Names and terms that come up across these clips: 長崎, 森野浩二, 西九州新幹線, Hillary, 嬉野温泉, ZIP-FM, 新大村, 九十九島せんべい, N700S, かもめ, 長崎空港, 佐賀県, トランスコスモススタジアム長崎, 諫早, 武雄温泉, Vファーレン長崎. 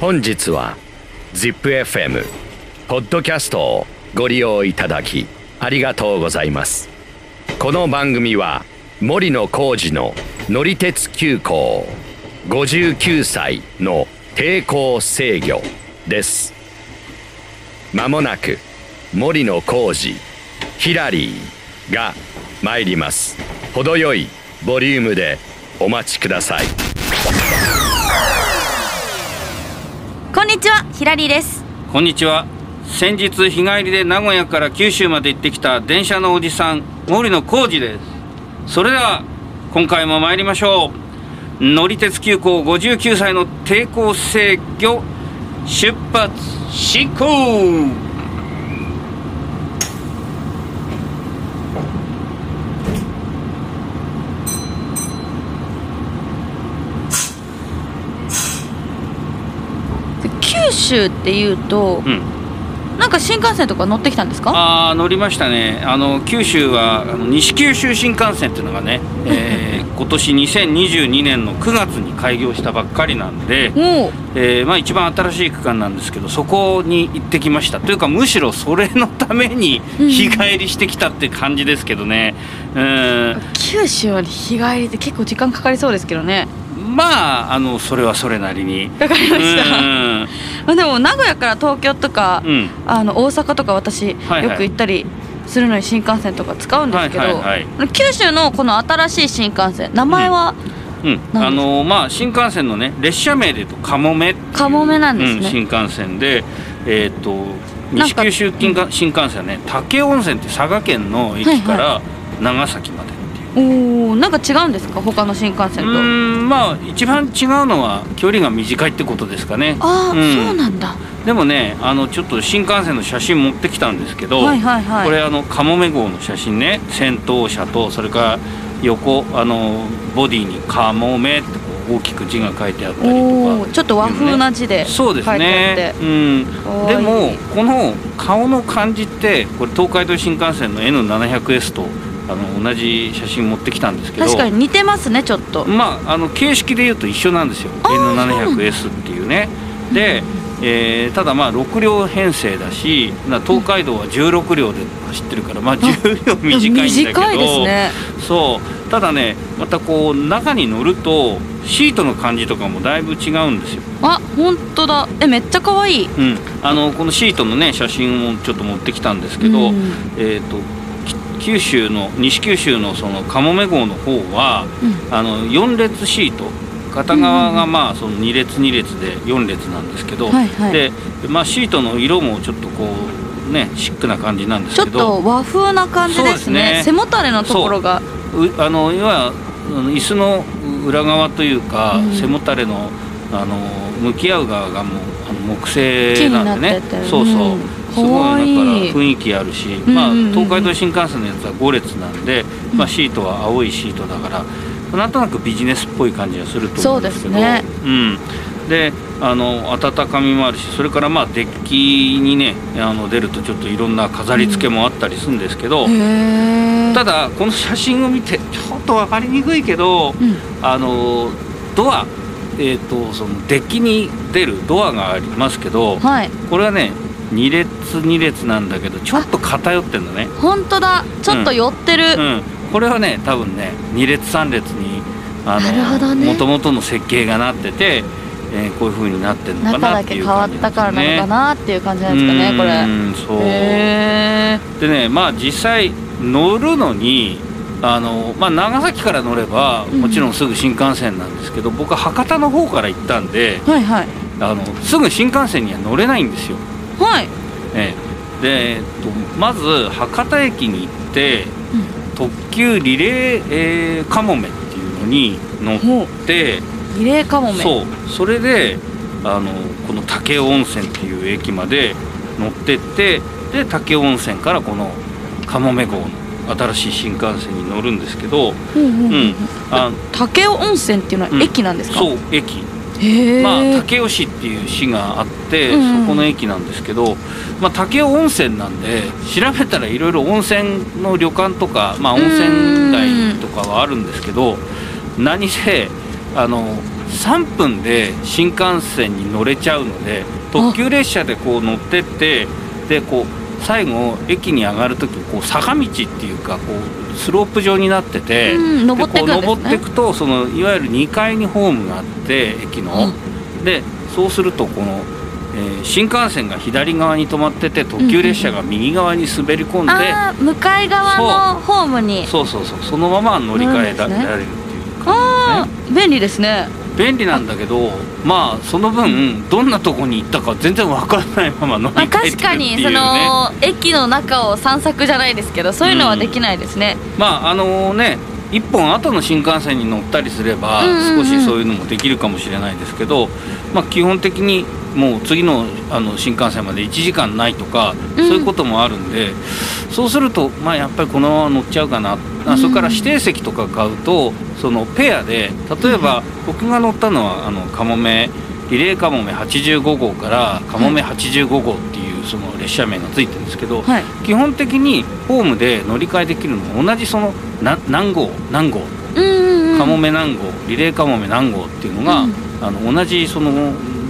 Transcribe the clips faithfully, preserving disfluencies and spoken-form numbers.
本日は ZIP-エフエム ポッドキャストをご利用いただきありがとうございます。この番組は森野浩二の乗り鉄急行ごじゅうきゅうさいの抵抗制御です。まもなく森野浩二、Hillaryが参ります。程よいボリュームでお待ちください。こんにちは、Hillaryです。こんにちは。先日日帰りで名古屋から九州まで行ってきた電車のおじさん、森野浩二です。それでは今回も参りましょう。乗り鉄急行ごじゅうきゅうさいの抵抗制御、出発進行。九州っていうと、うん、なんか新幹線とか乗ってきたんですか？あー、乗りましたね。あの九州はあの西九州新幹線っていうのがね、えー、今年にせんにじゅうにねんのくがつに開業したばっかりなんで、えーまあ、一番新しい区間なんですけど、そこに行ってきました。というかむしろそれのために日帰りしてきたって感じですけどね、うんうん、九州は日帰りって結構時間かかりそうですけどね。まあ、あのそれはそれなりにかかりました、うんまあ、でも名古屋から東京とか、うん、あの大阪とか私、はいはい、よく行ったりするのに新幹線とか使うんですけど、はいはいはい、九州のこの新しい新幹線、名前は、うんうんあのーまあ、新幹線の、ね、列車名で言うとかもめっていうかもめなんですね、うん、新幹線で、えー、と西九州新幹線はね、武雄温泉って佐賀県の駅から長崎まで、はいはいおなんか違うんですか、他の新幹線と。うーん、まあ、一番違うのは距離が短いってことですかね。ああ、うん、そうなんだ。でもね、あのちょっと新幹線の写真持ってきたんですけど、はいはいはい、これあのかもめ号の写真ね、先頭車とそれから横あのボディにかもめってこう大きく字が書いてあったりとか、ね、おちょっと和風な字で書いてあって。うん、でもこの顔の感じってこれ東海道新幹線の エヌななひゃくエス とあの同じ写真持ってきたんですけど、確かに似てますねちょっと。まあ、あの形式でいうと一緒なんですよ エヌななひゃくエス っていうね。で、えー、ただまあろく両編成だし、東海道はじゅうろくりょうで走ってるから、まあじゅうりょう短いんだけど短いですね。そうただね、またこう中に乗るとシートの感じとかもだいぶ違うんですよ。あ、本当だ。え、めっちゃ可愛い。うん、あのこのシートのね写真をちょっと持ってきたんですけど、えっと九州の西九州のそのかもめ号の方は、うん、あのよんれつシート、片側がまあそのにれつにれつでよんれつなんですけど、はいはい、で、まあ、シートの色もちょっとこうねシックな感じなんですけど、ちょっと和風な感じですね。ですね、背もたれのところがあの要は椅子の裏側というか、うん、背もたれのあの向き合う側がもうあの木製なんでね。ててそうそう、うんすごいだから雰囲気あるし、まあ、東海道新幹線のやつはごれつなんで、まあ、シートは青いシートだからなんとなくビジネスっぽい感じがすると思うんですけど、そうですね、うん、であの温かみもあるし、それからまあデッキにねあの出るとちょっといろんな飾り付けもあったりするんですけど、うん、ただこの写真を見てちょっと分かりにくいけど、うん、あのドア、えーと、そのデッキに出るドアがありますけど、はい、これはねに列に列なんだけどちょっと偏ってんだね。本当だ、ちょっと寄ってる、うんうん、これはね多分ねに列さん列にあの、ね、元々の設計がなってて、えー、こういう風になってるのかなっていう感じ、ね、中だけ変わったからなのかなっていう感じなんですかね。これうんそうへでね、まあ実際乗るのにあの、まあ、長崎から乗ればもちろんすぐ新幹線なんですけど、うん、僕は博多の方から行ったんで、はいはい、あのすぐ新幹線には乗れないんですよ。はいえーでえー、とまず博多駅に行って、うん、特急リレー、えー、かもめっていうのに乗ってリレーかもめ そ, うそれであのこの武雄温泉っていう駅まで乗ってって、で武雄温泉からこのかもめ号の新しい新幹線に乗るんですけど、武雄温泉っていうのは駅なんですか？うん、そう駅まあ、武雄市っていう市があって、うん、そこの駅なんですけど、まあ、武雄温泉なんで調べたらいろいろ温泉の旅館とか、まあ、温泉街とかはあるんですけど、何せあのさんぷんで新幹線に乗れちゃうので、特急列車でこう乗ってって、でこう最後駅に上がる時こう坂道っていうかこうスロープ状になってて、うん、登っていくんですね。登っていくとそのいわゆるにかいにホームがあって駅の、うん、でそうするとこの、えー、新幹線が左側に止まってて特急列車が右側に滑り込んで、うん、あ向かい側のホームにそうそうそうそうそのまま乗り換えられるっていう感じですね。便利ですね。便利なんだけど、まあその分どんなとこに行ったか全然わからないまま乗り換えてるっていうね。確かにその駅の中を散策じゃないですけど、そういうのはできないですね。うん、まああのね、一本後の新幹線に乗ったりすれば少しそういうのもできるかもしれないですけど、まあ基本的にもう次のあの新幹線までいちじかんないとかそういうこともあるんで、うん、そうするとまあやっぱりこのまま乗っちゃうかな。うん、それから指定席とか買うとそのペアで、例えば僕が乗ったのはあのかもめリレーかもめはちじゅうごごうからかもめはちじゅうごごうっていうその列車名がついてるんですけど、はい、基本的にホームで乗り換えできるのは同じそのな何号何号かもめ何号リレーかもめ何号っていうのが、うん、あの同じその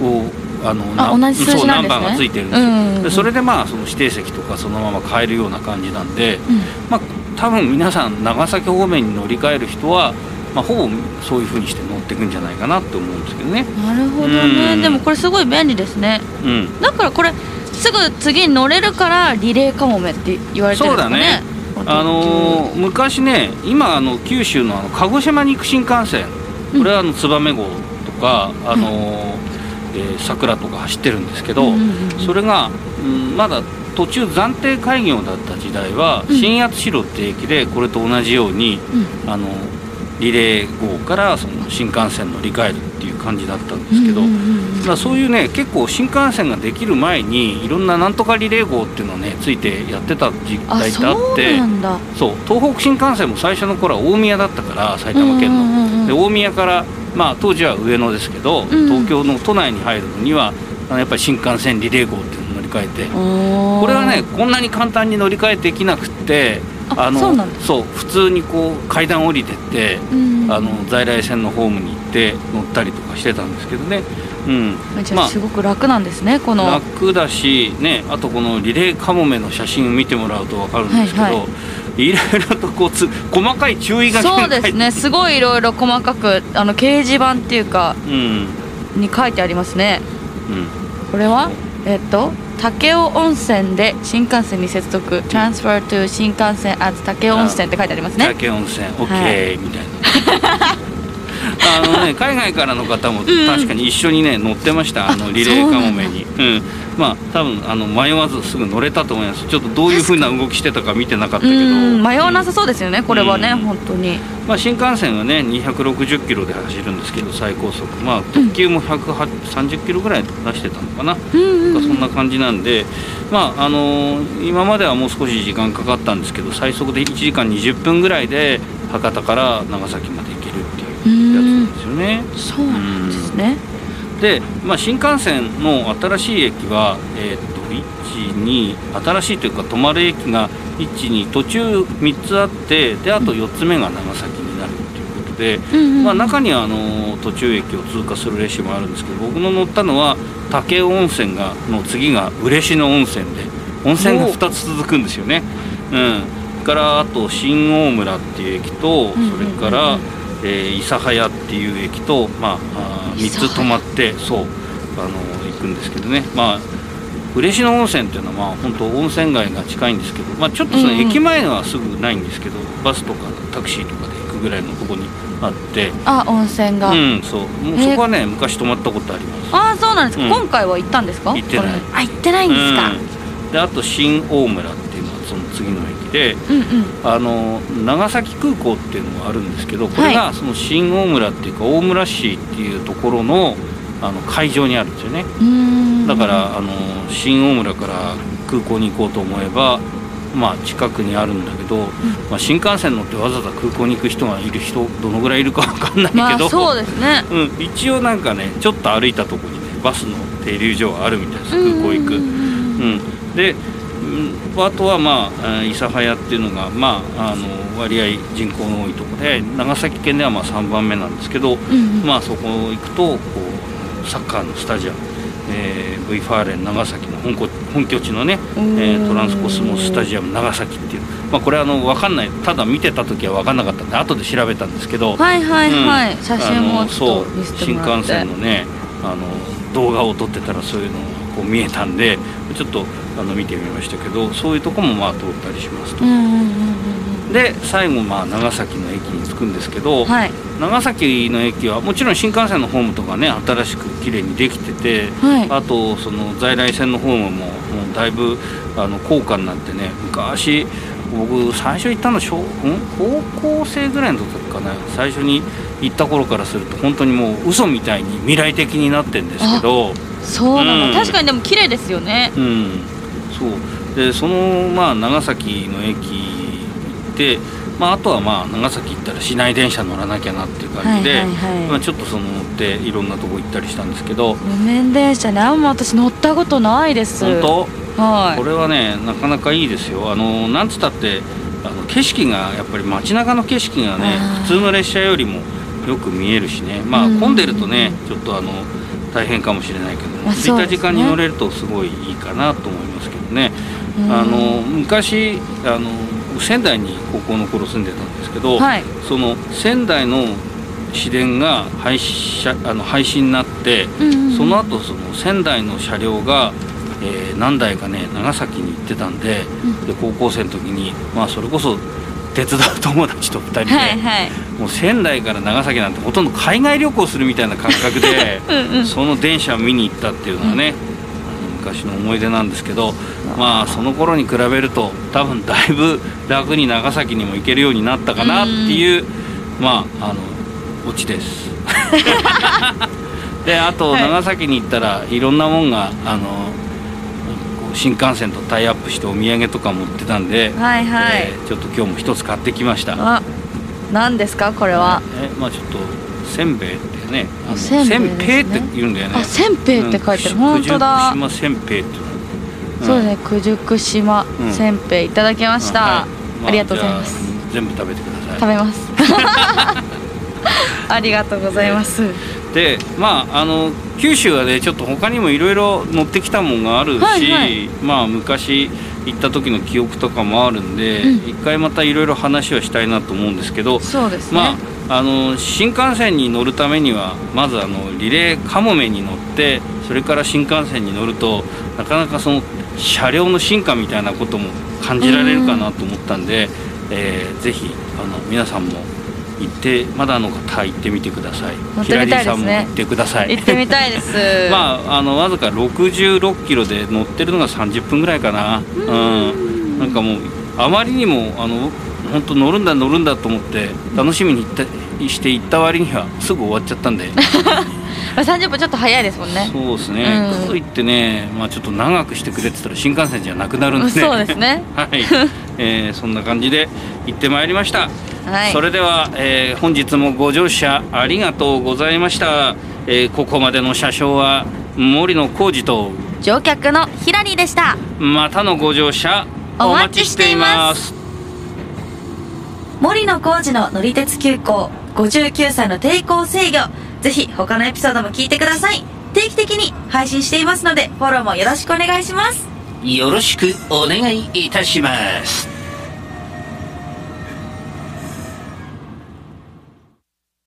こうあのあ同じ数字なんですね。そう、ナンバーがついてるんですよ。うんうんうん、でそれでまあその指定席とかそのまま買えるような感じなんで、うん、まあ多分皆さん長崎方面に乗り換える人は、まあ、ほぼそういう風にして乗っていくんじゃないかなって思うんですけどね。なるほどね。うん、でもこれすごい便利ですね。うん、だからこれすぐ次に乗れるからリレーかもめって言われてるんですかね。そうだね。あのー、昔ね、今あの九州のあの鹿児島に行く新幹線、これはあのつばめ号とか、うん、あのーうん桜とか走ってるんですけど、それが、うん、まだ途中暫定開業だった時代は、うん、新八代って駅でこれと同じように、うん、あのリレー号からその新幹線乗り換えるっていう感じだったんですけど、そういうね結構新幹線ができる前にいろんななんとかリレー号っていうのをねついてやってた時代ってあって、あそうそう東北新幹線も最初の頃は大宮だったから、埼玉県ので大宮からまあ、当時は上野ですけど、うん、東京の都内に入るのにはあのやっぱり新幹線リレー号っていうのを乗り換えて、これはねこんなに簡単に乗り換えできなくて、あのそうなんです。そう普通にこう階段降りてって、うん、あの在来線のホームに行って乗ったりとかしてたんですけどね。うん、じゃあすごく楽なんですね。まあ、この楽だし、ね、あとこのリレーかもめの写真を見てもらうと分かるんですけど、はいはい、いろいろとこうつ細かい注意がそうですね、すごいいろいろ細かくあの掲示板っていうか、うん、に書いてありますね。うん、これは、えっと、武雄温泉で新幹線に接続、うん、Transfer to 新幹線 at 武雄温泉って書いてありますね。武雄温泉 OK、はい、みたいなあのね、海外からの方も確かに一緒にね乗ってました。あのリレーかもめに、うん、まあ多分あの迷わずすぐ乗れたと思います。ちょっとどういうふうな動きしてたか見てなかったけど、うん、迷わなさそうですよね、これはね。うん、本当にまあ新幹線はねにひゃくろくじゅっキロで走るんですけど最高速、まあ特急もひゃくさんじゅっキロぐらい出してたのかな、うん、そんな感じなんで、まああのー、今まではもう少し時間かかったんですけど、最速でいちじかんにじゅっぷんぐらいで博多から長崎まで行けるっていうやつなんですよね。そうなんですね。で、まあ、新幹線の新しい駅は、えー、っといちに新しいというか止まる駅がいちに途中みっつあって、であとよっつめが長崎になるということで、うんうん、まあ、中にはあの途中駅を通過する列車もあるんですけど、僕の乗ったのは武雄温泉がの次が嬉野温泉で、温泉がふたつ続くんですよね。うん、それからあと新大村っていう駅と、それから、うんうんうん、えー、諫早っていう駅と、まあ、あみっつ泊まってそうあの行くんですけどね。まあ、嬉野温泉っていうのは、まあ、本当温泉街が近いんですけど、まあ、ちょっとその駅前はすぐないんですけど、うんうん、バスとかタクシーとかで行くぐらいのとこにあって、あ温泉が、うん、そうもうそこはね、えー、昔泊まったことあります。ああそうなんですか。うん、今回は行ったんですか。行ってない。あ行ってないんですか。うん、であと新大村っていうのはその次の駅で、うんうん、あの長崎空港っていうのがあるんですけど、これがその新大村っていうか大村市っていうところ の, あの会場にあるんですよね。だからあの新大村から空港に行こうと思えば、まあ、近くにあるんだけど、うん、まあ、新幹線乗ってわざわざ空港に行く人がいる人どのぐらいいるか分かんないけど、まあそうですねうん、一応なんかねちょっと歩いたところにねバスの停留所があるみたいです、空港行く。うん、であとは、まあ、諫早っていうのが、まあ、あの割合人口の多いところで、長崎県ではまあさんばんめなんですけど、うん、まあ、そこ行くとこうサッカーのスタジアム、えー、V ファーレン長崎の 本, 本拠地のね、えー、トランスコスモススタジアム長崎っていう、まあ、これはあの分かんない、ただ見てた時は分かんなかったんで後で調べたんですけど、はいはいはい、うん、写真もちょっと見せてもらって、そう、新幹線のね、あの動画を撮ってたらそういうのこう見えたんでちょっとあの見てみましたけど、そういうとこもまあ通ったりしますと。で最後、まあ長崎の駅に着くんですけど、はい、長崎の駅はもちろん新幹線のホームとかね、新しくきれいにできてて、はい、あとその在来線のホームももうだいぶあの高架になってね、昔僕最初行ったの小、ん高校生ぐらいの時かな、最初に行った頃からすると本当にもう嘘みたいに未来的になってるんですけど、そうなの、うん、確かにでも綺麗ですよね。うん、そうでそのまあ長崎の駅で、まあ、あとはまあ長崎行ったら市内電車乗らなきゃなっていう感じで、まあちょっとその乗っていろんなとこ行ったりしたんですけど、路面電車ね、あんま私乗ったことないです。本当、はい、これはねなかなかいいですよ。あのなんつったってあの景色がやっぱり街中の景色がね普通の列車よりもよく見えるしね、まあ混んでるとねちょっとあの大変かもしれないけども、空いた時間に乗れるとすごいいいかなと思いますけどね。あの昔あの仙台に高校の頃住んでたんですけど、はい、その仙台の市電が廃止、あの廃止になって、うんうんうん、その後その仙台の車両が、えー、何台かね長崎に行ってたん で,、うん、で高校生の時に、まあ、それこそ手伝う友達とふたりで、はいはい、もう仙台から長崎なんてほとんど海外旅行するみたいな感覚でうん、うん、その電車を見に行ったっていうのはね、うん、昔の思い出なんですけど、まあその頃に比べると多分だいぶ楽に長崎にも行けるようになったかなっていう、まああのオチですであと長崎に行ったらいろんなもんがあの新幹線とタイアップしてお土産とか持ってたんで、はいはい、えー、ちょっと今日も一つ買ってきました。あ、何ですかこれは。え、まあ、ちょっとせんべいってね、あのせんべいって言うんだよね。あ、せんべいって書いてある、うん、本当だ。九十九島せんべいって、うん、そうですね、九十九島せんべいいただきました、うん、はい、まあ、ありがとうございます。全部食べてください。食べますありがとうございます。で、まああの九州はねちょっと他にもいろいろ乗ってきたもんがあるし、はいはい、まあ昔行った時の記憶とかもあるんで、うん、一回またいろいろ話をしたいなと思うんですけど、そうですね、まああの新幹線に乗るためにはまずあのリレーかもめに乗って、それから新幹線に乗るとなかなかその車両の進化みたいなことも感じられるかなと思ったんで、えー、ぜひあの皆さんも行って、まだの方行ってみてください。ヒラリーさんも行ってください。行ってみたいですまああのわずかろくじゅうろっキロで乗ってるのがさんじゅっぷんぐらいかな。うん、なんかもうあまりにもあの本当乗るんだ乗るんだと思って楽しみに行ったして行った割にはすぐ終わっちゃったんでさんじゅっぷんちょっと早いですもんね。そうですね、うん、かといってね、まあ、ちょっと長くしてくれてたら新幹線じゃなくなるんで、そうですねはい、えー、そんな感じで行ってまいりましたはい、それでは、えー、本日もご乗車ありがとうございました、えー、ここまでの車掌は森野浩二と乗客のヒラリーでした。またのご乗車お待ちしています。森野浩二の乗り鉄急行、ごじゅうきゅうさいの抵抗制御、ぜひ他のエピソードも聞いてください。定期的に配信していますのでフォローもよろしくお願いします。よろしくお願いいたします。